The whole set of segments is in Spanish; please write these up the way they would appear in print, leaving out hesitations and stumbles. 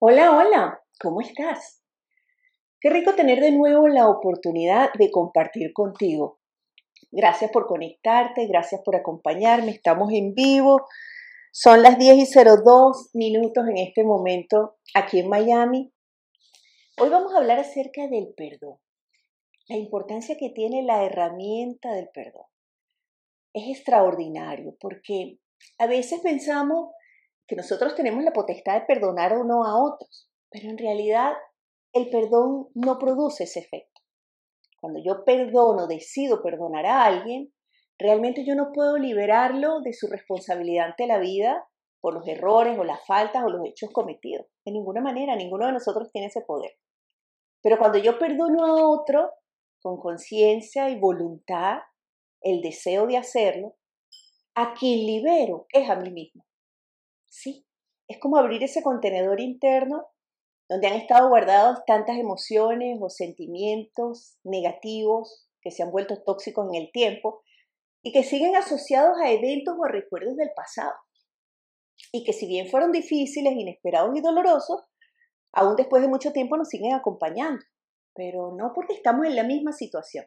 Hola, hola, ¿cómo estás? Qué rico tener de nuevo la oportunidad de compartir contigo. Gracias por conectarte, gracias por acompañarme, estamos en vivo. Son las 10:02 en este momento aquí en Miami. Hoy vamos a hablar acerca del perdón, la importancia que tiene la herramienta del perdón. Es extraordinario porque a veces pensamos que nosotros tenemos la potestad de perdonar uno a otros, pero en realidad el perdón no produce ese efecto. Cuando yo perdono, decido perdonar a alguien, realmente yo no puedo liberarlo de su responsabilidad ante la vida por los errores o las faltas o los hechos cometidos. De ninguna manera, ninguno de nosotros tiene ese poder. Pero cuando yo perdono a otro con conciencia y voluntad, el deseo de hacerlo, a quien libero es a mí mismo. Sí, es como abrir ese contenedor interno donde han estado guardados tantas emociones o sentimientos negativos que se han vuelto tóxicos en el tiempo y que siguen asociados a eventos o recuerdos del pasado. Y que si bien fueron difíciles, inesperados y dolorosos, aún después de mucho tiempo nos siguen acompañando. Pero no porque estamos en la misma situación,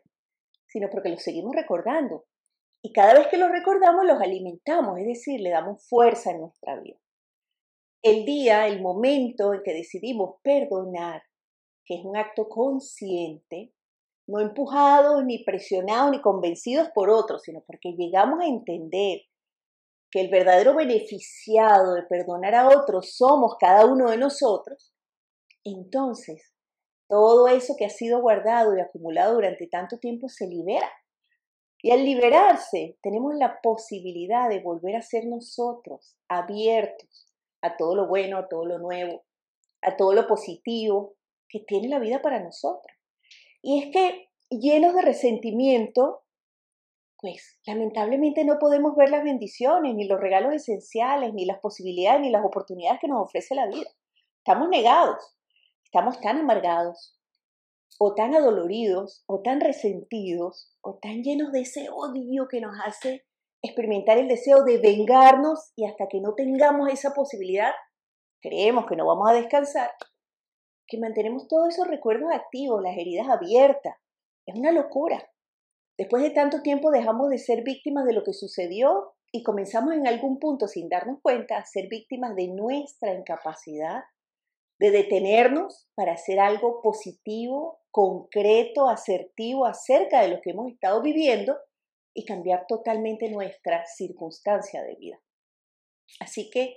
sino porque los seguimos recordando. Y cada vez que los recordamos, los alimentamos, es decir, le damos fuerza en nuestra vida. El día, el momento en que decidimos perdonar, que es un acto consciente, no empujados, ni presionados, ni convencidos por otros, sino porque llegamos a entender que el verdadero beneficiado de perdonar a otros somos cada uno de nosotros, entonces todo eso que ha sido guardado y acumulado durante tanto tiempo se libera. Y al liberarse, tenemos la posibilidad de volver a ser nosotros, abiertos a todo lo bueno, a todo lo nuevo, a todo lo positivo que tiene la vida para nosotros. Y es que, llenos de resentimiento, pues lamentablemente no podemos ver las bendiciones, ni los regalos esenciales, ni las posibilidades, ni las oportunidades que nos ofrece la vida. Estamos negados, estamos tan amargados, o tan adoloridos, o tan resentidos, o tan llenos de ese odio que nos hace experimentar el deseo de vengarnos, y hasta que no tengamos esa posibilidad, creemos que no vamos a descansar, que mantenemos todos esos recuerdos activos, las heridas abiertas. Es una locura. Después de tanto tiempo dejamos de ser víctimas de lo que sucedió y comenzamos en algún punto, sin darnos cuenta, a ser víctimas de nuestra incapacidad de detenernos para hacer algo positivo, concreto, asertivo acerca de lo que hemos estado viviendo y cambiar totalmente nuestra circunstancia de vida. Así que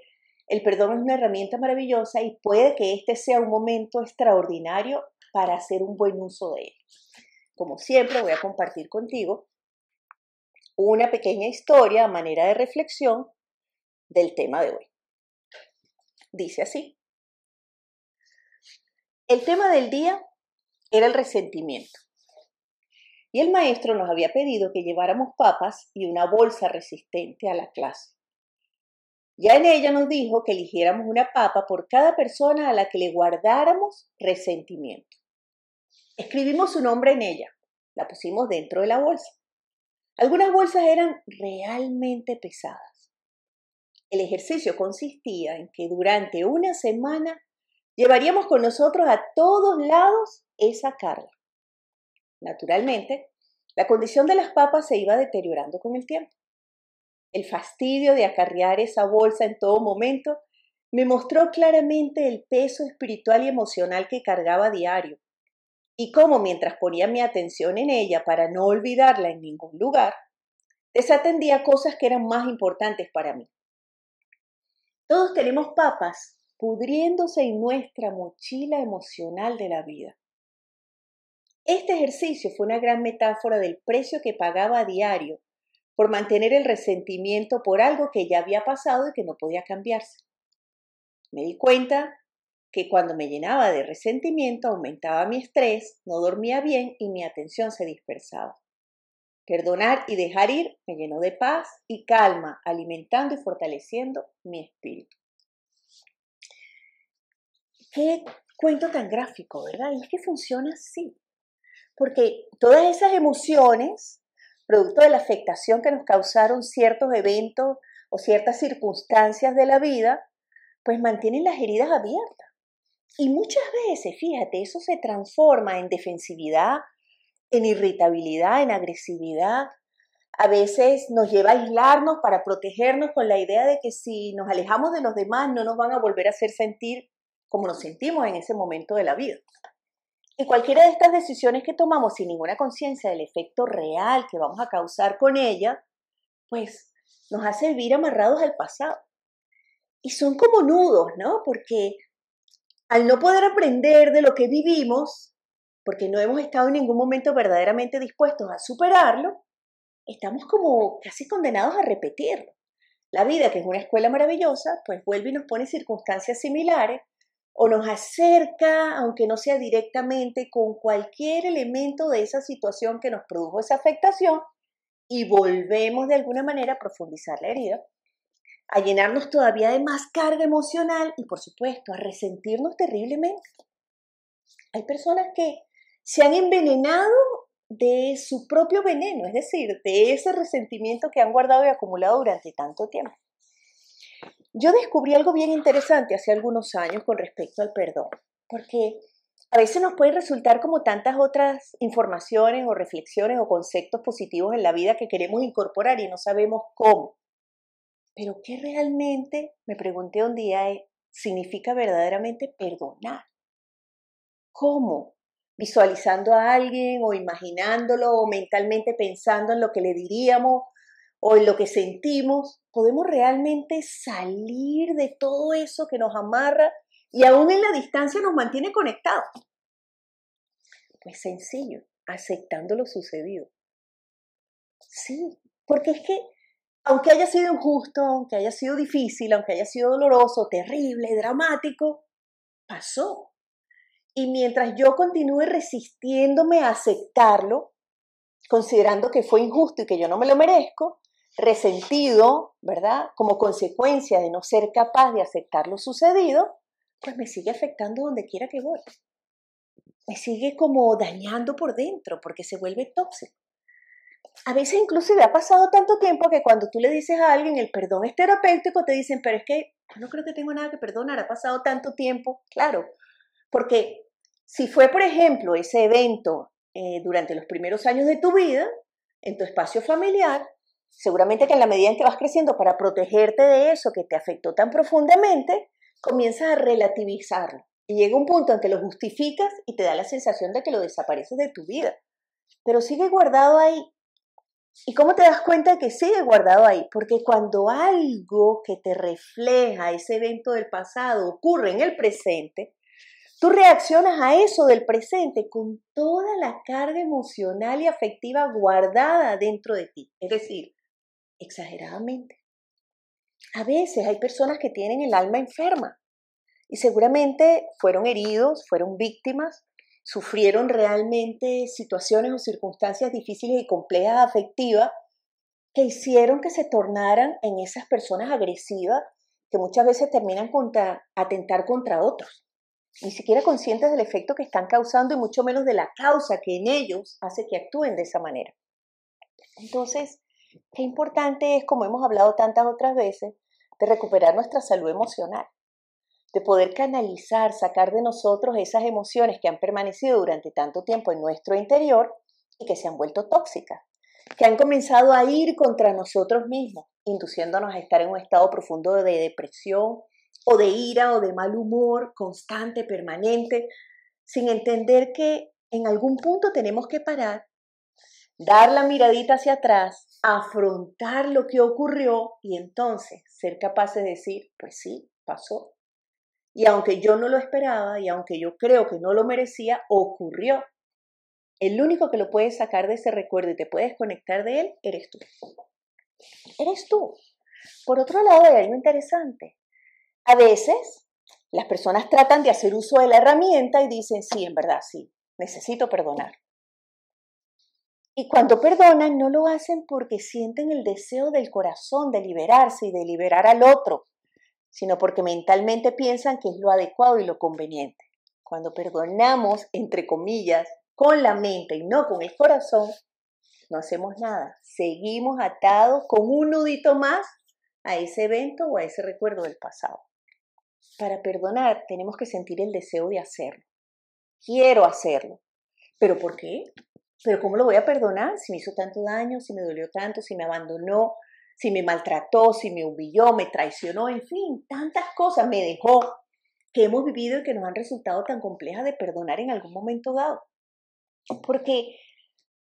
el perdón es una herramienta maravillosa y puede que este sea un momento extraordinario para hacer un buen uso de él. Como siempre, voy a compartir contigo una pequeña historia a manera de reflexión del tema de hoy. Dice así. El tema del día era el resentimiento. Y el maestro nos había pedido que lleváramos papas y una bolsa resistente a la clase. Ya en ella nos dijo que eligiéramos una papa por cada persona a la que le guardáramos resentimiento. Escribimos su nombre en ella, la pusimos dentro de la bolsa. Algunas bolsas eran realmente pesadas. El ejercicio consistía en que durante una semana llevaríamos con nosotros a todos lados esa carga. Naturalmente, la condición de las papas se iba deteriorando con el tiempo. El fastidio de acarrear esa bolsa en todo momento me mostró claramente el peso espiritual y emocional que cargaba a diario y cómo mientras ponía mi atención en ella para no olvidarla en ningún lugar, desatendía cosas que eran más importantes para mí. Todos tenemos papas pudriéndose en nuestra mochila emocional de la vida. Este ejercicio fue una gran metáfora del precio que pagaba a diario por mantener el resentimiento por algo que ya había pasado y que no podía cambiarse. Me di cuenta que cuando me llenaba de resentimiento aumentaba mi estrés, no dormía bien y mi atención se dispersaba. Perdonar y dejar ir me llenó de paz y calma, alimentando y fortaleciendo mi espíritu. Qué cuento tan gráfico, ¿verdad? Y es que funciona así. Porque todas esas emociones, producto de la afectación que nos causaron ciertos eventos o ciertas circunstancias de la vida, pues mantienen las heridas abiertas. Y muchas veces, fíjate, eso se transforma en defensividad, en irritabilidad, en agresividad. A veces nos lleva a aislarnos para protegernos con la idea de que si nos alejamos de los demás no nos van a volver a hacer sentir como nos sentimos en ese momento de la vida. Y cualquiera de estas decisiones que tomamos sin ninguna conciencia del efecto real que vamos a causar con ella, pues nos hace vivir amarrados al pasado. Y son como nudos, ¿no? Porque al no poder aprender de lo que vivimos, porque no hemos estado en ningún momento verdaderamente dispuestos a superarlo, estamos como casi condenados a repetirlo. La vida, que es una escuela maravillosa, pues vuelve y nos pone circunstancias similares o nos acerca, aunque no sea directamente, con cualquier elemento de esa situación que nos produjo esa afectación y volvemos de alguna manera a profundizar la herida, a llenarnos todavía de más carga emocional y, por supuesto, a resentirnos terriblemente. Hay personas que se han envenenado de su propio veneno, es decir, de ese resentimiento que han guardado y acumulado durante tanto tiempo. Yo descubrí algo bien interesante hace algunos años con respecto al perdón, porque a veces nos pueden resultar como tantas otras informaciones o reflexiones o conceptos positivos en la vida que queremos incorporar y no sabemos cómo. Pero ¿qué realmente, me pregunté un día, significa verdaderamente perdonar? ¿Cómo? Visualizando a alguien o imaginándolo o mentalmente pensando en lo que le diríamos o en lo que sentimos, ¿podemos realmente salir de todo eso que nos amarra y aún en la distancia nos mantiene conectados? Pues sencillo, aceptando lo sucedido. Sí, porque es que aunque haya sido injusto, aunque haya sido difícil, aunque haya sido doloroso, terrible, dramático, pasó. Y mientras yo continúe resistiéndome a aceptarlo, considerando que fue injusto y que yo no me lo merezco, resentido, ¿verdad?, como consecuencia de no ser capaz de aceptar lo sucedido, pues me sigue afectando donde quiera que voy. Me sigue como dañando por dentro porque se vuelve tóxico. A veces inclusive ha pasado tanto tiempo que cuando tú le dices a alguien el perdón es terapéutico, te dicen, pero es que no creo que tengo nada que perdonar, ha pasado tanto tiempo. Claro, porque si fue, por ejemplo, ese evento durante los primeros años de tu vida, en tu espacio familiar, seguramente que en la medida en que vas creciendo para protegerte de eso que te afectó tan profundamente, comienzas a relativizarlo. Y llega un punto en que lo justificas y te da la sensación de que lo desapareces de tu vida. Pero sigue guardado ahí. ¿Y cómo te das cuenta de que sigue guardado ahí? Porque cuando algo que te refleja ese evento del pasado ocurre en el presente, tú reaccionas a eso del presente con toda la carga emocional y afectiva guardada dentro de ti. Es decir, exageradamente. A veces hay personas que tienen el alma enferma y seguramente fueron heridos, fueron víctimas, sufrieron realmente situaciones o circunstancias difíciles y complejas afectivas que hicieron que se tornaran en esas personas agresivas que muchas veces terminan atentar contra otros, ni siquiera conscientes del efecto que están causando y mucho menos de la causa que en ellos hace que actúen de esa manera. Entonces, qué importante es, como hemos hablado tantas otras veces, de recuperar nuestra salud emocional, de poder canalizar, sacar de nosotros esas emociones que han permanecido durante tanto tiempo en nuestro interior y que se han vuelto tóxicas, que han comenzado a ir contra nosotros mismos, induciéndonos a estar en un estado profundo de depresión o de ira o de mal humor constante, permanente, sin entender que en algún punto tenemos que parar, dar la miradita hacia atrás, afrontar lo que ocurrió y entonces ser capaces de decir, pues sí, pasó. Y aunque yo no lo esperaba y aunque yo creo que no lo merecía, ocurrió. El único que lo puede sacar de ese recuerdo y te puedes conectar de él, eres tú. Eres tú. Por otro lado, hay algo interesante. A veces las personas tratan de hacer uso de la herramienta y dicen, sí, en verdad, sí, necesito perdonar. Y cuando perdonan, no lo hacen porque sienten el deseo del corazón de liberarse y de liberar al otro, sino porque mentalmente piensan que es lo adecuado y lo conveniente. Cuando perdonamos, entre comillas, con la mente y no con el corazón, no hacemos nada. Seguimos atados con un nudito más a ese evento o a ese recuerdo del pasado. Para perdonar tenemos que sentir el deseo de hacerlo. Quiero hacerlo. ¿Pero por qué? ¿Pero cómo lo voy a perdonar? Si me hizo tanto daño, si me dolió tanto, si me abandonó, si me maltrató, si me humilló, me traicionó, en fin, tantas cosas me dejó que hemos vivido y que nos han resultado tan complejas de perdonar en algún momento dado. Porque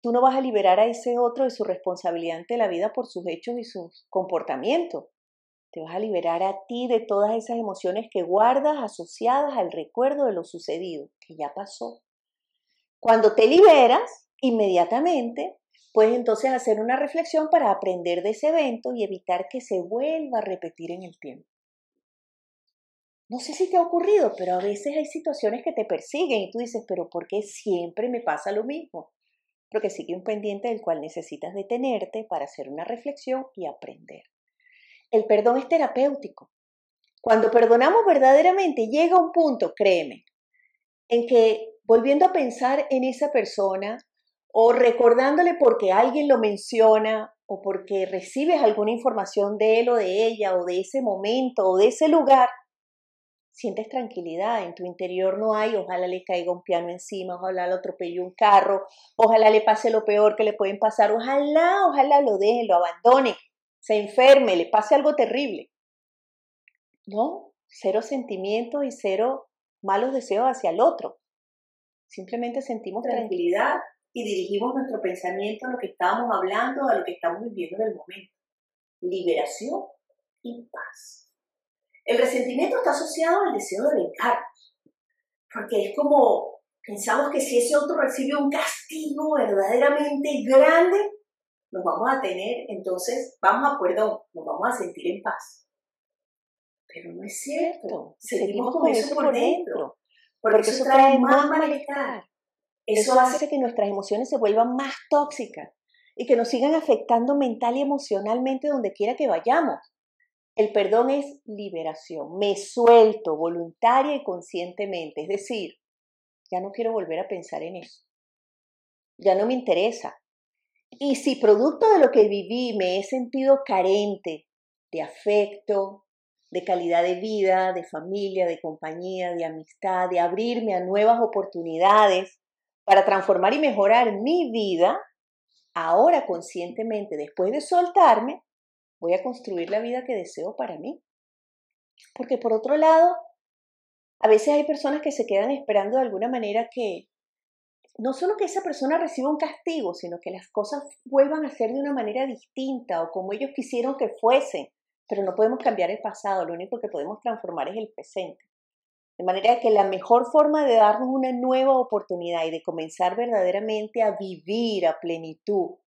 tú no vas a liberar a ese otro de su responsabilidad ante la vida por sus hechos y sus comportamientos. Te vas a liberar a ti de todas esas emociones que guardas asociadas al recuerdo de lo sucedido, que ya pasó. Cuando te liberas, inmediatamente puedes entonces hacer una reflexión para aprender de ese evento y evitar que se vuelva a repetir en el tiempo. No sé si te ha ocurrido, pero a veces hay situaciones que te persiguen y tú dices, pero ¿por qué siempre me pasa lo mismo? Porque sigue un pendiente del cual necesitas detenerte para hacer una reflexión y aprender. El perdón es terapéutico. Cuando perdonamos verdaderamente, llega un punto, créeme, en que volviendo a pensar en esa persona o recordándole porque alguien lo menciona o porque recibes alguna información de él o de ella o de ese momento o de ese lugar, sientes tranquilidad, en tu interior no hay, ojalá le caiga un piano encima, ojalá lo atropelle un carro, ojalá le pase lo peor que le pueden pasar, ojalá lo dejen, lo abandonen, se enferme, le pase algo terrible. No, cero sentimientos y cero malos deseos hacia el otro. Simplemente sentimos tranquilidad y dirigimos nuestro pensamiento a lo que estábamos hablando, a lo que estamos viviendo en el momento. Liberación y paz. El resentimiento está asociado al deseo de vengarnos, porque es como pensamos que si ese otro recibe un castigo verdaderamente grande, nos vamos a tener, entonces vamos a perdón, nos vamos a sentir en paz. Pero no es cierto, seguimos con eso por dentro. Porque eso trae más malestar. Eso hace que nuestras emociones se vuelvan más tóxicas y que nos sigan afectando mental y emocionalmente donde quiera que vayamos. El perdón es liberación. Me suelto voluntaria y conscientemente. Es decir, ya no quiero volver a pensar en eso. Ya no me interesa. Y si producto de lo que viví me he sentido carente de afecto, de calidad de vida, de familia, de compañía, de amistad, de abrirme a nuevas oportunidades para transformar y mejorar mi vida, ahora conscientemente, después de soltarme, voy a construir la vida que deseo para mí. Porque por otro lado, a veces hay personas que se quedan esperando de alguna manera que no solo que esa persona reciba un castigo, sino que las cosas vuelvan a ser de una manera distinta o como ellos quisieron que fuesen. Pero no podemos cambiar el pasado, lo único que podemos transformar es el presente. De manera que la mejor forma de darnos una nueva oportunidad y de comenzar verdaderamente a vivir a plenitud,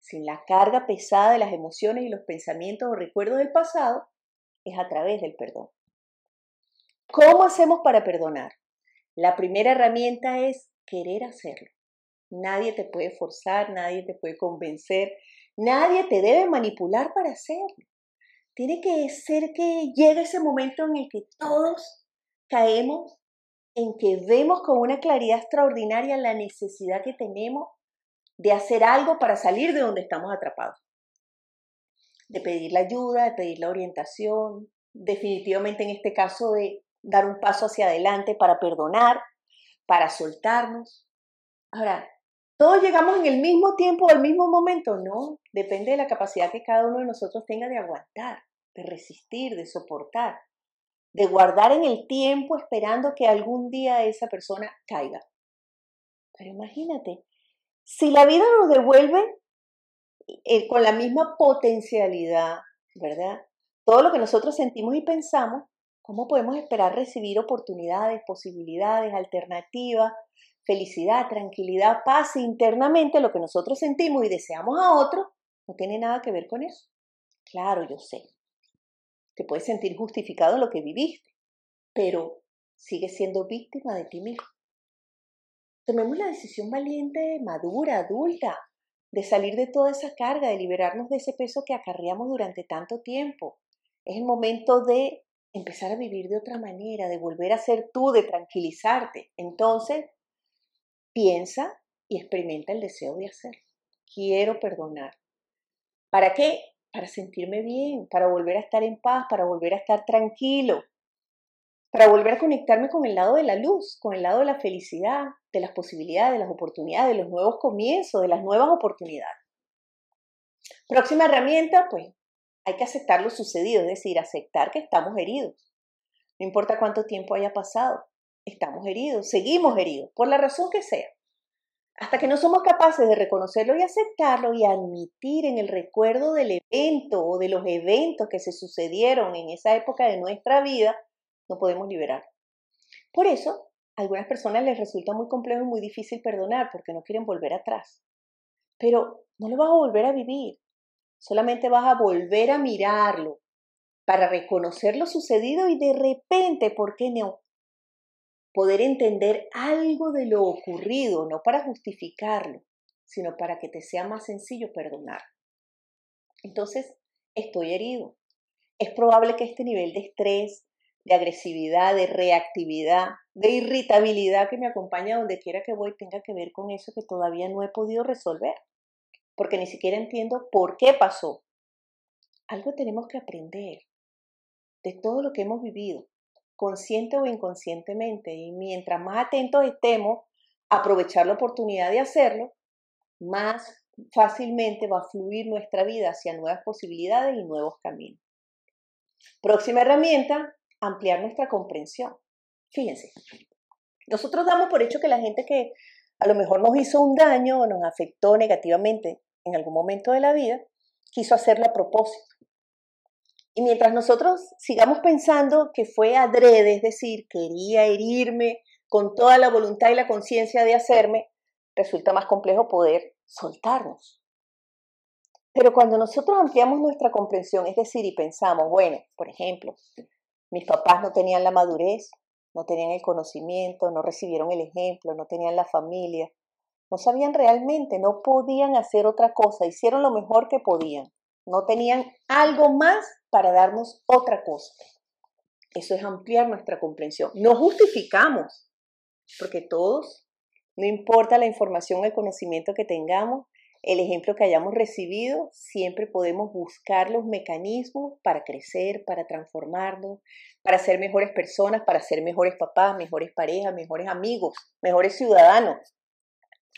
sin la carga pesada de las emociones y los pensamientos o recuerdos del pasado, es a través del perdón. ¿Cómo hacemos para perdonar? La primera herramienta es querer hacerlo. Nadie te puede forzar, nadie te puede convencer, nadie te debe manipular para hacerlo. Tiene que ser que llegue ese momento en el que todos caemos, en que vemos con una claridad extraordinaria la necesidad que tenemos de hacer algo para salir de donde estamos atrapados. De pedir la ayuda, de pedir la orientación, definitivamente en este caso de dar un paso hacia adelante para perdonar, para soltarnos. Ahora, ¿todos llegamos en el mismo tiempo o al mismo momento? No, depende de la capacidad que cada uno de nosotros tenga de aguantar, de resistir, de soportar, de guardar en el tiempo esperando que algún día esa persona caiga. Pero imagínate, si la vida nos devuelve con la misma potencialidad, ¿verdad? Todo lo que nosotros sentimos y pensamos, ¿cómo podemos esperar recibir oportunidades, posibilidades, alternativas, felicidad, tranquilidad, paz? Internamente lo que nosotros sentimos y deseamos a otros no tiene nada que ver con eso. Claro, yo sé. Te puedes sentir justificado en lo que viviste, pero sigues siendo víctima de ti mismo. Tomemos la decisión valiente, madura, adulta, de salir de toda esa carga, de liberarnos de ese peso que acarreamos durante tanto tiempo. Es el momento de empezar a vivir de otra manera, de volver a ser tú, de tranquilizarte. Entonces, piensa y experimenta el deseo de hacerlo. Quiero perdonar. ¿Para qué? Para sentirme bien, para volver a estar en paz, para volver a estar tranquilo. para volver a conectarme con el lado de la luz, con el lado de la felicidad, de las posibilidades, de las oportunidades, de los nuevos comienzos, de las nuevas oportunidades. Próxima herramienta, pues hay que aceptar lo sucedido, es decir, aceptar que estamos heridos. No importa cuánto tiempo haya pasado, estamos heridos, seguimos heridos, por la razón que sea. Hasta que no somos capaces de reconocerlo y aceptarlo y admitir en el recuerdo del evento o de los eventos que se sucedieron en esa época de nuestra vida, no podemos liberar. Por eso, a algunas personas les resulta muy complejo y muy difícil perdonar porque no quieren volver atrás. Pero no lo vas a volver a vivir, solamente vas a volver a mirarlo para reconocer lo sucedido y de repente, ¿por qué no? Poder entender algo de lo ocurrido, no para justificarlo, sino para que te sea más sencillo perdonar. Entonces, estoy herido. Es probable que este nivel de estrés, de agresividad, de reactividad, de irritabilidad que me acompaña donde quiera que voy tenga que ver con eso que todavía no he podido resolver, porque ni siquiera entiendo por qué pasó. Algo tenemos que aprender de todo lo que hemos vivido, consciente o inconscientemente, y mientras más atentos estemos a aprovechar la oportunidad de hacerlo, más fácilmente va a fluir nuestra vida hacia nuevas posibilidades y nuevos caminos. Próxima herramienta, ampliar nuestra comprensión. Fíjense, nosotros damos por hecho que la gente que a lo mejor nos hizo un daño o nos afectó negativamente en algún momento de la vida, quiso hacerlo a propósito. Y mientras nosotros sigamos pensando que fue adrede, es decir, quería herirme con toda la voluntad y la conciencia de hacerme, resulta más complejo poder soltarnos. Pero cuando nosotros ampliamos nuestra comprensión, es decir, y pensamos, bueno, por ejemplo, mis papás no tenían la madurez, no tenían el conocimiento, no recibieron el ejemplo, no tenían la familia, no sabían realmente, no podían hacer otra cosa, hicieron lo mejor que podían. No tenían algo más para darnos otra cosa. Eso es ampliar nuestra comprensión. No justificamos, porque todos, no importa la información o el conocimiento que tengamos, el ejemplo que hayamos recibido, siempre podemos buscar los mecanismos para crecer, para transformarnos, para ser mejores personas, para ser mejores papás, mejores parejas, mejores amigos, mejores ciudadanos.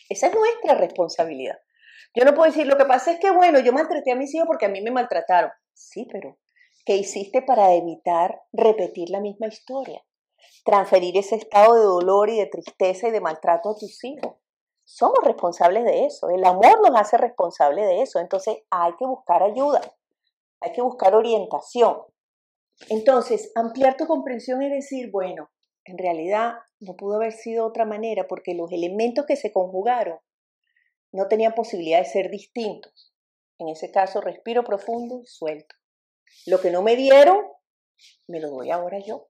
Esa es nuestra responsabilidad. Yo no puedo decir, lo que pasa es que, bueno, yo maltraté a mis hijos porque a mí me maltrataron. Sí, pero ¿qué hiciste para evitar repetir la misma historia? Transferir ese estado de dolor y de tristeza y de maltrato a tus hijos. Somos responsables de eso. El amor nos hace responsables de eso. Entonces hay que buscar ayuda. Hay que buscar orientación. Entonces, ampliar tu comprensión es decir, bueno, en realidad no pudo haber sido de otra manera porque los elementos que se conjugaron no tenían posibilidad de ser distintos. En ese caso, respiro profundo y suelto. Lo que no me dieron, me lo doy ahora yo.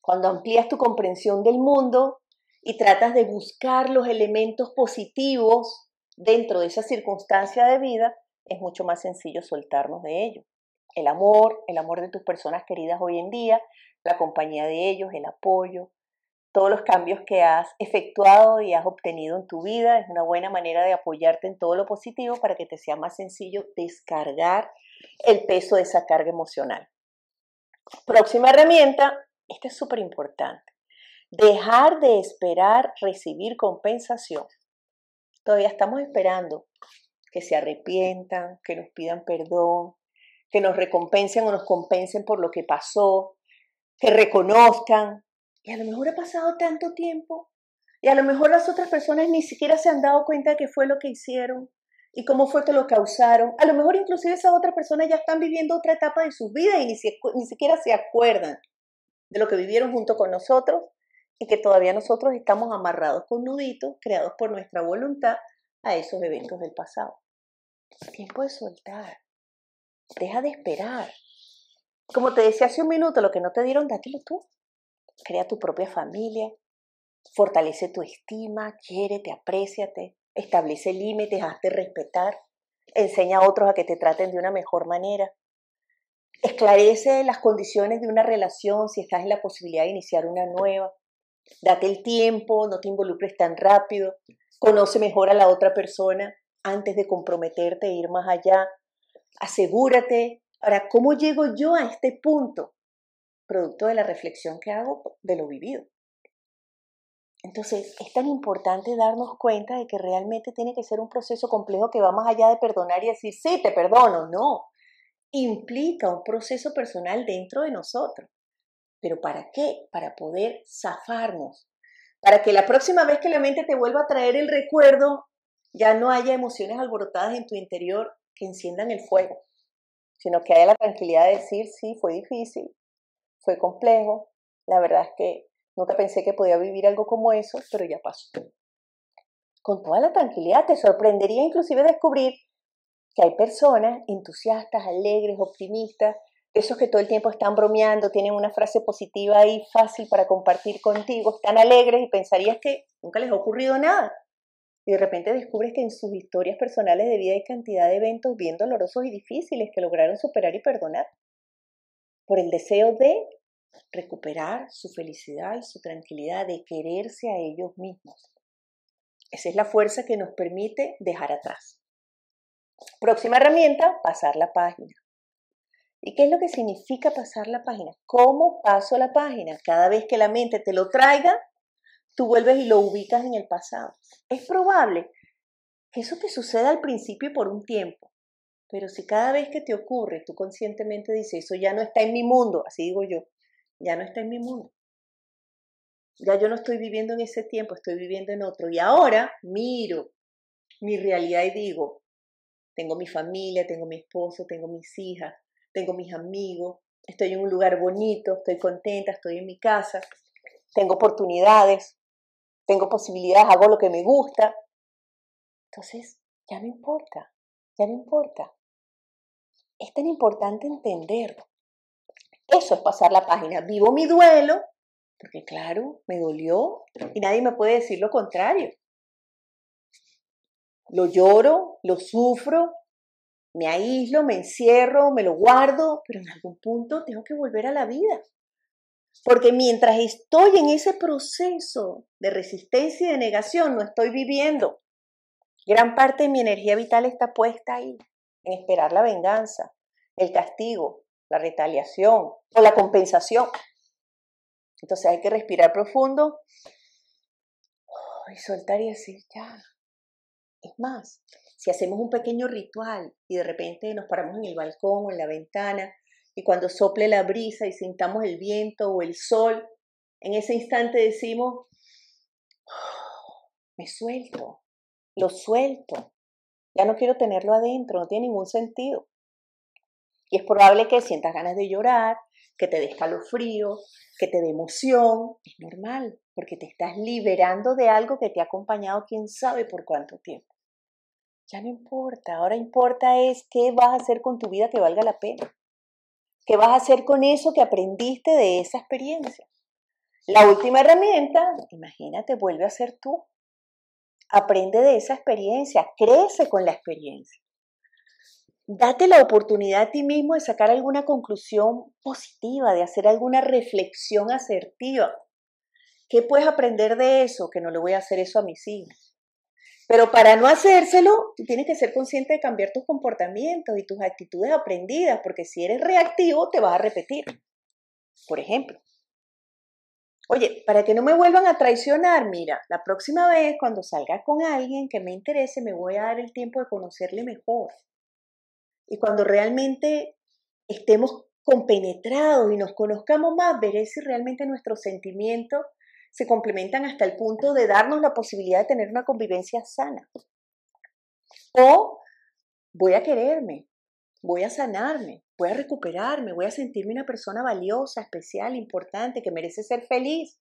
Cuando amplías tu comprensión del mundo y tratas de buscar los elementos positivos dentro de esa circunstancia de vida, es mucho más sencillo soltarnos de ellos. El amor de tus personas queridas hoy en día, la compañía de ellos, el apoyo, todos los cambios que has efectuado y has obtenido en tu vida, es una buena manera de apoyarte en todo lo positivo para que te sea más sencillo descargar el peso de esa carga emocional. Próxima herramienta, esta es súper importante, dejar de esperar recibir compensación. Todavía estamos esperando que se arrepientan, que nos pidan perdón, que nos recompensen o nos compensen por lo que pasó, que reconozcan. Y a lo mejor ha pasado tanto tiempo y a lo mejor las otras personas ni siquiera se han dado cuenta de qué fue lo que hicieron y cómo fue que lo causaron. A lo mejor inclusive esas otras personas ya están viviendo otra etapa de sus vidas y ni siquiera se acuerdan de lo que vivieron junto con nosotros y que todavía nosotros estamos amarrados con nuditos creados por nuestra voluntad a esos eventos del pasado. Es tiempo de soltar. Deja de esperar. Como te decía hace un minuto, lo que no te dieron, dátelo tú. Crea tu propia familia, fortalece tu estima, quiérete, apréciate, establece límites, hazte respetar, enseña a otros a que te traten de una mejor manera, esclarece las condiciones de una relación si estás en la posibilidad de iniciar una nueva, date el tiempo, no te involucres tan rápido, conoce mejor a la otra persona antes de comprometerte e ir más allá, asegúrate, ahora, ¿cómo llego yo a este punto? producto de la reflexión que hago de lo vivido. Entonces, es tan importante darnos cuenta de que realmente tiene que ser un proceso complejo que va más allá de perdonar y decir, sí, te perdono. No, implica un proceso personal dentro de nosotros. ¿Pero para qué? Para poder zafarnos. Para que la próxima vez que la mente te vuelva a traer el recuerdo, ya no haya emociones alborotadas en tu interior que enciendan el fuego, sino que haya la tranquilidad de decir, sí, fue difícil, fue complejo, la verdad es que nunca pensé que podía vivir algo como eso, pero ya pasó. Con toda la tranquilidad, te sorprendería inclusive descubrir que hay personas entusiastas, alegres, optimistas, esos que todo el tiempo están bromeando, tienen una frase positiva ahí fácil para compartir contigo, están alegres y pensarías que nunca les ha ocurrido nada. Y de repente descubres que en sus historias personales de vida hay cantidad de eventos bien dolorosos y difíciles que lograron superar y perdonar por el deseo de recuperar su felicidad y su tranquilidad, de quererse a ellos mismos. Esa es la fuerza que nos permite dejar atrás. Próxima herramienta, pasar la página. ¿Y qué es lo que significa pasar la página? ¿Cómo paso la página? Cada vez que la mente te lo traiga, tú vuelves y lo ubicas en el pasado. Es probable que eso te suceda al principio por un tiempo, pero si cada vez que te ocurre, tú conscientemente dices, eso ya no está en mi mundo, así digo yo, ya no está en mi mundo. Ya yo no estoy viviendo en ese tiempo, estoy viviendo en otro. Y ahora miro mi realidad y digo, tengo mi familia, tengo mi esposo, tengo mis hijas, tengo mis amigos, estoy en un lugar bonito, estoy contenta, estoy en mi casa, tengo oportunidades, tengo posibilidades, hago lo que me gusta. Entonces, ya no importa, ya no importa. Es tan importante entenderlo. Eso es pasar la página. Vivo mi duelo, porque claro, me dolió y nadie me puede decir lo contrario. Lo lloro, lo sufro, me aíslo, me encierro, me lo guardo, pero en algún punto tengo que volver a la vida. Porque mientras estoy en ese proceso de resistencia y de negación, no estoy viviendo. Gran parte de mi energía vital está puesta ahí, en esperar la venganza, el castigo, la retaliación o la compensación. Entonces hay que respirar profundo y soltar y decir, ya. Es más, si hacemos un pequeño ritual y de repente nos paramos en el balcón o en la ventana, y cuando sople la brisa y sintamos el viento o el sol, en ese instante decimos, oh, me suelto, lo suelto, ya no quiero tenerlo adentro, no tiene ningún sentido. Y es probable que sientas ganas de llorar, que te dé escalofrío, que te dé emoción, es normal, porque te estás liberando de algo que te ha acompañado quién sabe por cuánto tiempo. Ya no importa, ahora importa es qué vas a hacer con tu vida que valga la pena. ¿Qué vas a hacer con eso que aprendiste de esa experiencia? La última herramienta, imagínate, vuelve a ser tú. Aprende de esa experiencia, crece con la experiencia. Date la oportunidad a ti mismo de sacar alguna conclusión positiva, de hacer alguna reflexión asertiva. ¿Qué puedes aprender de eso? Que no le voy a hacer eso a mis hijos. Pero para no hacérselo, tú tienes que ser consciente de cambiar tus comportamientos y tus actitudes aprendidas, porque si eres reactivo, te vas a repetir. Por ejemplo, oye, para que no me vuelvan a traicionar, mira, la próxima vez cuando salga con alguien que me interese, me voy a dar el tiempo de conocerle mejor. Y cuando realmente estemos compenetrados y nos conozcamos más, veré si realmente nuestros sentimientos se complementan hasta el punto de darnos la posibilidad de tener una convivencia sana. O voy a quererme, voy a sanarme, voy a recuperarme, voy a sentirme una persona valiosa, especial, importante, que merece ser feliz.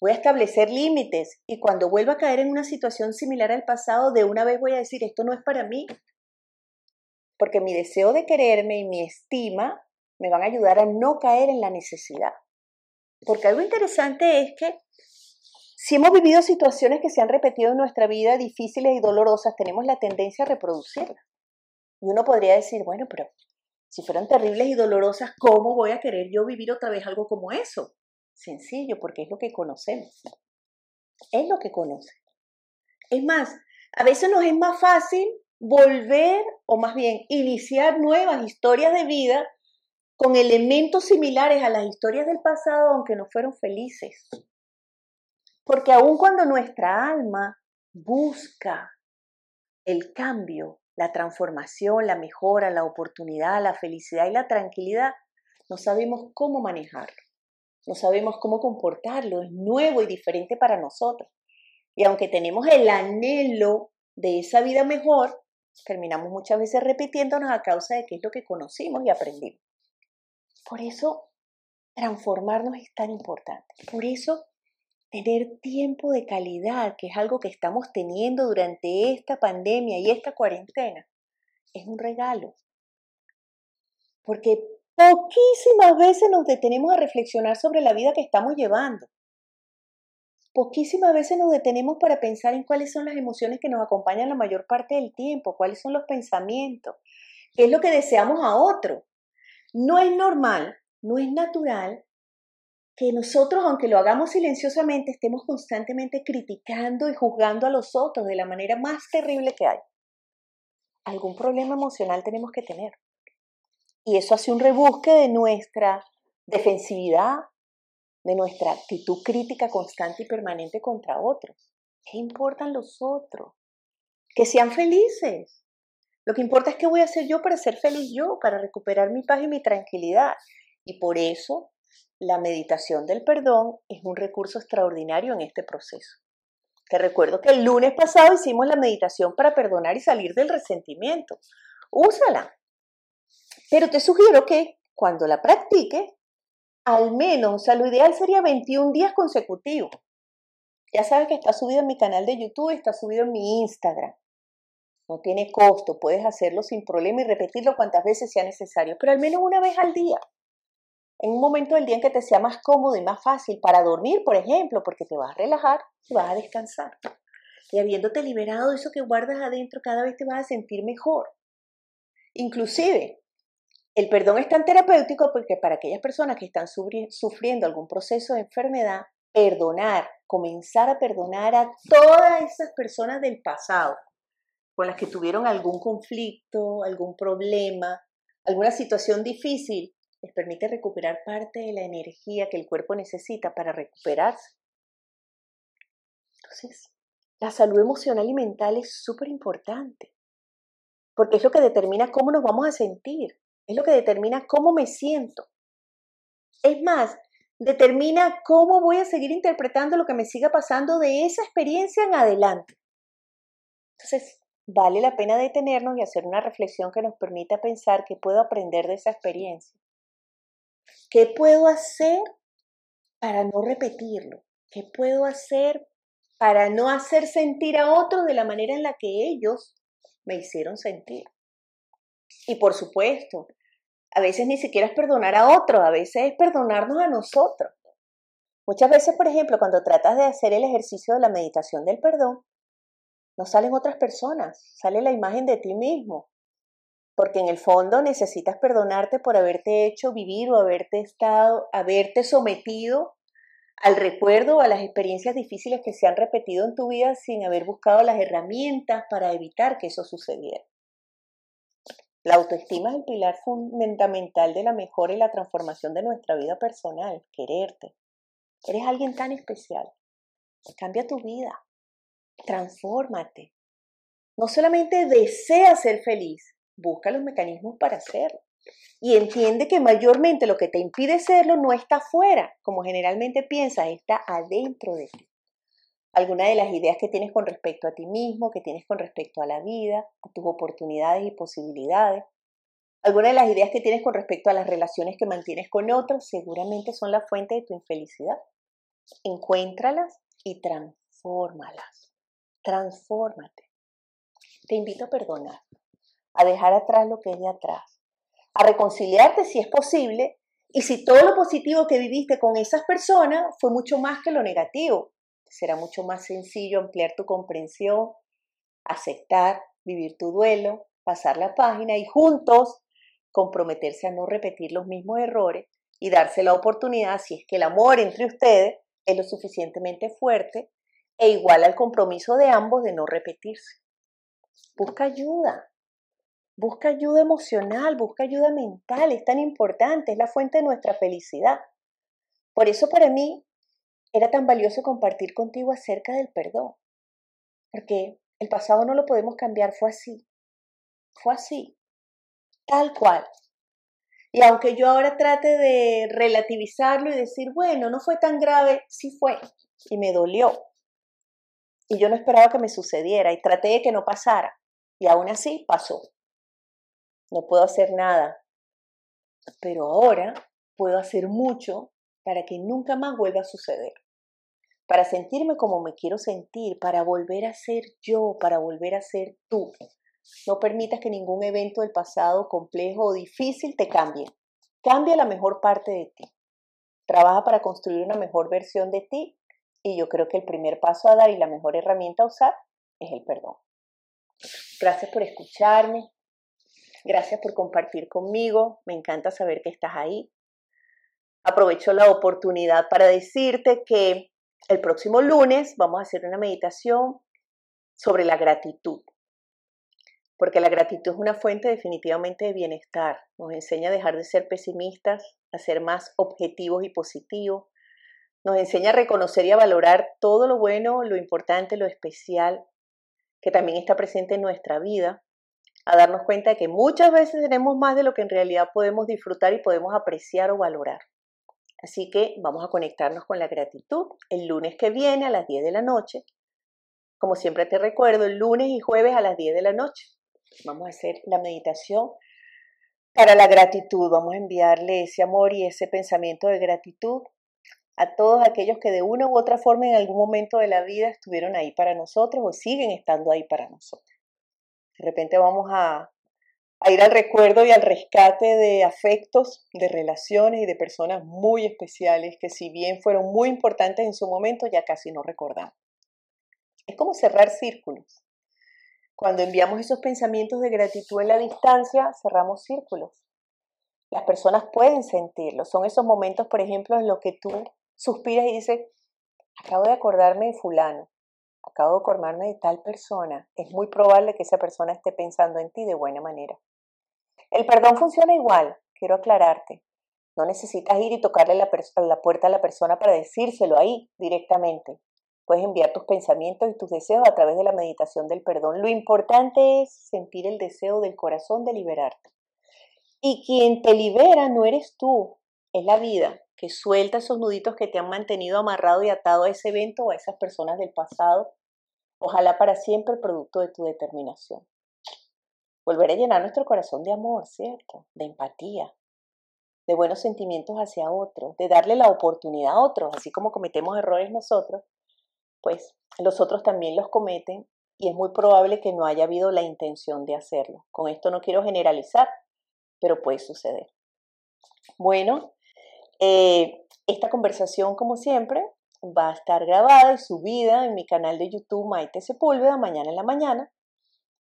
Voy a establecer límites y cuando vuelva a caer en una situación similar al pasado, de una vez voy a decir, esto no es para mí. Porque mi deseo de quererme y mi estima me van a ayudar a no caer en la necesidad. Porque algo interesante es que si hemos vivido situaciones que se han repetido en nuestra vida, difíciles y dolorosas, tenemos la tendencia a reproducirlas. Y uno podría decir, bueno, pero si fueron terribles y dolorosas, ¿cómo voy a querer yo vivir otra vez algo como eso? Sencillo, porque es lo que conocemos. Es lo que conoces. Es más, a veces nos es más fácil volver, o más bien, iniciar nuevas historias de vida con elementos similares a las historias del pasado, aunque no fueron felices. Porque aun cuando nuestra alma busca el cambio, la transformación, la mejora, la oportunidad, la felicidad y la tranquilidad, no sabemos cómo manejarlo, no sabemos cómo comportarlo, es nuevo y diferente para nosotros. Y aunque tenemos el anhelo de esa vida mejor, terminamos muchas veces repitiéndonos a causa de qué es lo que conocimos y aprendimos. Por eso transformarnos es tan importante, por eso tener tiempo de calidad, que es algo que estamos teniendo durante esta pandemia y esta cuarentena, es un regalo. Porque poquísimas veces nos detenemos a reflexionar sobre la vida que estamos llevando. Poquísimas veces nos detenemos para pensar en cuáles son las emociones que nos acompañan la mayor parte del tiempo, cuáles son los pensamientos, qué es lo que deseamos a otro. No es normal, no es natural que nosotros, aunque lo hagamos silenciosamente, estemos constantemente criticando y juzgando a los otros de la manera más terrible que hay. Algún problema emocional tenemos que tener. Y eso hace un rebusque de nuestra defensividad, de nuestra actitud crítica constante y permanente contra otros. ¿Qué importan los otros? Que sean felices. Lo que importa es qué voy a hacer yo para ser feliz yo, para recuperar mi paz y mi tranquilidad. Y por eso la meditación del perdón es un recurso extraordinario en este proceso. Te recuerdo que el lunes pasado hicimos la meditación para perdonar y salir del resentimiento. Úsala. Pero te sugiero que cuando la practiques, al menos, o sea, lo ideal sería 21 días consecutivos. Ya sabes que está subido en mi canal de YouTube, está subido en mi Instagram. No tiene costo, puedes hacerlo sin problema y repetirlo cuantas veces sea necesario, pero al menos una vez al día. En un momento del día en que te sea más cómodo y más fácil para dormir, por ejemplo, porque te vas a relajar y vas a descansar. Y habiéndote liberado de eso que guardas adentro, cada vez te vas a sentir mejor. Inclusive, el perdón es tan terapéutico porque para aquellas personas que están sufriendo algún proceso de enfermedad, perdonar, comenzar a perdonar a todas esas personas del pasado con las que tuvieron algún conflicto, algún problema, alguna situación difícil, les permite recuperar parte de la energía que el cuerpo necesita para recuperarse. Entonces, la salud emocional y mental es súper importante, porque es lo que determina cómo nos vamos a sentir, es lo que determina cómo me siento. Es más, determina cómo voy a seguir interpretando lo que me siga pasando de esa experiencia en adelante. Entonces, vale la pena detenernos y hacer una reflexión que nos permita pensar qué puedo aprender de esa experiencia. ¿Qué puedo hacer para no repetirlo? ¿Qué puedo hacer para no hacer sentir a otros de la manera en la que ellos me hicieron sentir? Y por supuesto, a veces ni siquiera es perdonar a otros, a veces es perdonarnos a nosotros. Muchas veces, por ejemplo, cuando tratas de hacer el ejercicio de la meditación del perdón, no salen otras personas, sale la imagen de ti mismo. Porque en el fondo necesitas perdonarte por haberte hecho vivir o haberte sometido al recuerdo o a las experiencias difíciles que se han repetido en tu vida sin haber buscado las herramientas para evitar que eso sucediera. La autoestima es el pilar fundamental de la mejora y la transformación de nuestra vida personal. Quererte. Eres alguien tan especial. Cambia tu vida. Transfórmate. No solamente deseas ser feliz, busca los mecanismos para hacerlo. Y entiende que mayormente lo que te impide serlo no está afuera, como generalmente piensas, está adentro de ti. Algunas de las ideas que tienes con respecto a ti mismo, que tienes con respecto a la vida, a tus oportunidades y posibilidades. Algunas de las ideas que tienes con respecto a las relaciones que mantienes con otros, seguramente son la fuente de tu infelicidad. Encuéntralas y transfórmalas. Transfórmate. Te invito a perdonar, a dejar atrás lo que es de atrás, a reconciliarte si es posible y si todo lo positivo que viviste con esas personas fue mucho más que lo negativo. Será mucho más sencillo ampliar tu comprensión, aceptar, vivir tu duelo, pasar la página y juntos comprometerse a no repetir los mismos errores y darse la oportunidad, si es que el amor entre ustedes es lo suficientemente fuerte e igual al compromiso de ambos de no repetirse. Busca ayuda. Busca ayuda emocional, busca ayuda mental, es tan importante, es la fuente de nuestra felicidad. Por eso para mí era tan valioso compartir contigo acerca del perdón, porque el pasado no lo podemos cambiar, fue así, tal cual. Y aunque yo ahora trate de relativizarlo y decir, bueno, no fue tan grave, sí fue, y me dolió. Y yo no esperaba que me sucediera, y traté de que no pasara, y aún así pasó. No puedo hacer nada, pero ahora puedo hacer mucho para que nunca más vuelva a suceder, para sentirme como me quiero sentir, para volver a ser yo, para volver a ser tú. No permitas que ningún evento del pasado complejo o difícil te cambie. Cambia la mejor parte de ti. Trabaja para construir una mejor versión de ti y yo creo que el primer paso a dar y la mejor herramienta a usar es el perdón. Gracias por escucharme. Gracias por compartir conmigo. Me encanta saber que estás ahí. Aprovecho la oportunidad para decirte que el próximo lunes vamos a hacer una meditación sobre la gratitud. Porque la gratitud es una fuente definitivamente de bienestar. Nos enseña a dejar de ser pesimistas, a ser más objetivos y positivos. Nos enseña a reconocer y a valorar todo lo bueno, lo importante, lo especial, que también está presente en nuestra vida. A darnos cuenta de que muchas veces tenemos más de lo que en realidad podemos disfrutar y podemos apreciar o valorar. Así que vamos a conectarnos con la gratitud el lunes que viene a las 10 de la noche. Como siempre te recuerdo, el lunes y jueves a las 10 de la noche. Vamos a hacer la meditación para la gratitud. Vamos a enviarle ese amor y ese pensamiento de gratitud a todos aquellos que de una u otra forma en algún momento de la vida estuvieron ahí para nosotros o siguen estando ahí para nosotros. De repente vamos a ir al recuerdo y al rescate de afectos, de relaciones y de personas muy especiales que si bien fueron muy importantes en su momento ya casi no recordamos. Es como cerrar círculos. Cuando enviamos esos pensamientos de gratitud en la distancia, cerramos círculos. Las personas pueden sentirlo. Son esos momentos, por ejemplo, en los que tú suspiras y dices, acabo de acordarme de fulano, acabo de acordarme de tal persona. Es muy probable que esa persona esté pensando en ti de buena manera. El perdón funciona igual, quiero aclararte. No necesitas ir y tocarle la puerta a la persona para decírselo ahí directamente. Puedes enviar tus pensamientos y tus deseos a través de la meditación del perdón. Lo importante es sentir el deseo del corazón de liberarte. Y quien te libera no eres tú, es la vida, que suelta esos nuditos que te han mantenido amarrado y atado a ese evento o a esas personas del pasado. Ojalá para siempre el producto de tu determinación. Volver a llenar nuestro corazón de amor, ¿cierto? De empatía, de buenos sentimientos hacia otros, de darle la oportunidad a otros, así como cometemos errores nosotros. Pues los otros también los cometen y es muy probable que no haya habido la intención de hacerlo. Con esto no quiero generalizar, pero puede suceder. Bueno, esta conversación, como siempre, va a estar grabada y subida en mi canal de YouTube Maite Sepúlveda, mañana en la mañana.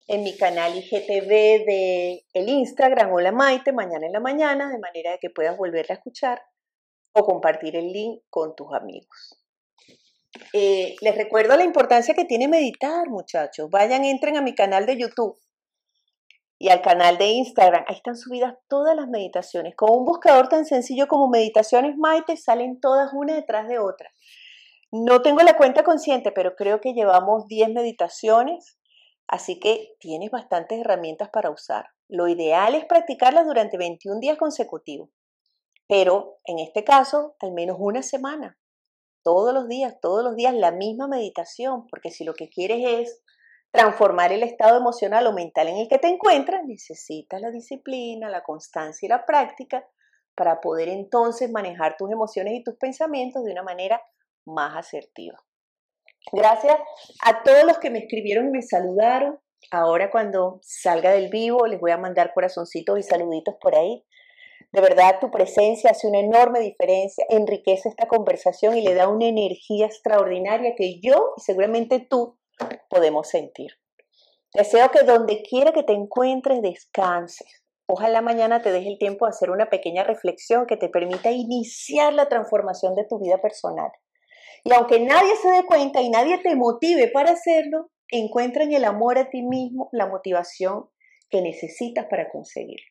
En mi canal IGTV de el Instagram, Hola Maite, mañana en la mañana, de manera que puedas volverla a escuchar o compartir el link con tus amigos. Les recuerdo la importancia que tiene meditar, muchachos. Vayan, entren a mi canal de YouTube y al canal de Instagram. Ahí están subidas todas las meditaciones. Con un buscador tan sencillo como Meditaciones Maite salen todas una detrás de otra. No tengo la cuenta consciente, pero creo que llevamos 10 meditaciones. Así que tienes bastantes herramientas para usar. Lo ideal es practicarlas durante 21 días consecutivos. Pero en este caso, al menos una semana. Todos los días la misma meditación, porque si lo que quieres es transformar el estado emocional o mental en el que te encuentras, necesitas la disciplina, la constancia y la práctica para poder entonces manejar tus emociones y tus pensamientos de una manera más asertiva. Gracias a todos los que me escribieron y me saludaron. Ahora cuando salga del vivo les voy a mandar corazoncitos y saluditos por ahí. De verdad, tu presencia hace una enorme diferencia, enriquece esta conversación y le da una energía extraordinaria que yo y seguramente tú podemos sentir. Deseo que donde quiera que te encuentres, descanses. Ojalá mañana te deje el tiempo de hacer una pequeña reflexión que te permita iniciar la transformación de tu vida personal. Y aunque nadie se dé cuenta y nadie te motive para hacerlo, encuentra en el amor a ti mismo la motivación que necesitas para conseguirlo.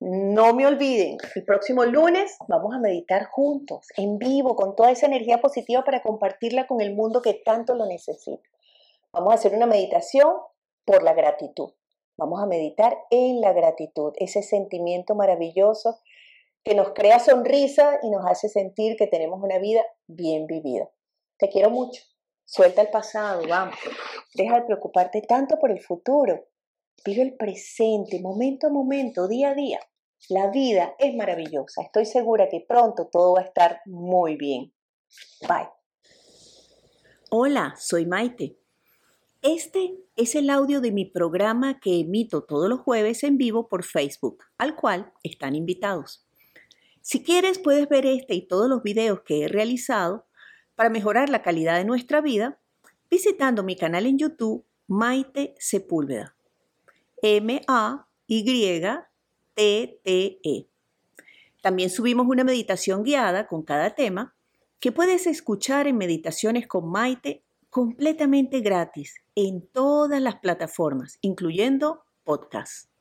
No me olviden, el próximo lunes vamos a meditar juntos, en vivo, con toda esa energía positiva para compartirla con el mundo que tanto lo necesita. Vamos a hacer una meditación por la gratitud. Vamos a meditar en la gratitud, ese sentimiento maravilloso que nos crea sonrisa y nos hace sentir que tenemos una vida bien vivida. Te quiero mucho. Suelta el pasado, vamos. Deja de preocuparte tanto por el futuro. Vive el presente, momento a momento, día a día. La vida es maravillosa. Estoy segura que pronto todo va a estar muy bien. Bye. Hola, soy Maite. Este es el audio de mi programa que emito todos los jueves en vivo por Facebook, al cual están invitados. Si quieres, puedes ver este y todos los videos que he realizado para mejorar la calidad de nuestra vida visitando mi canal en YouTube, Maite Sepúlveda. MAYTTE. También subimos una meditación guiada con cada tema que puedes escuchar en Meditaciones con Maite completamente gratis en todas las plataformas, incluyendo podcasts.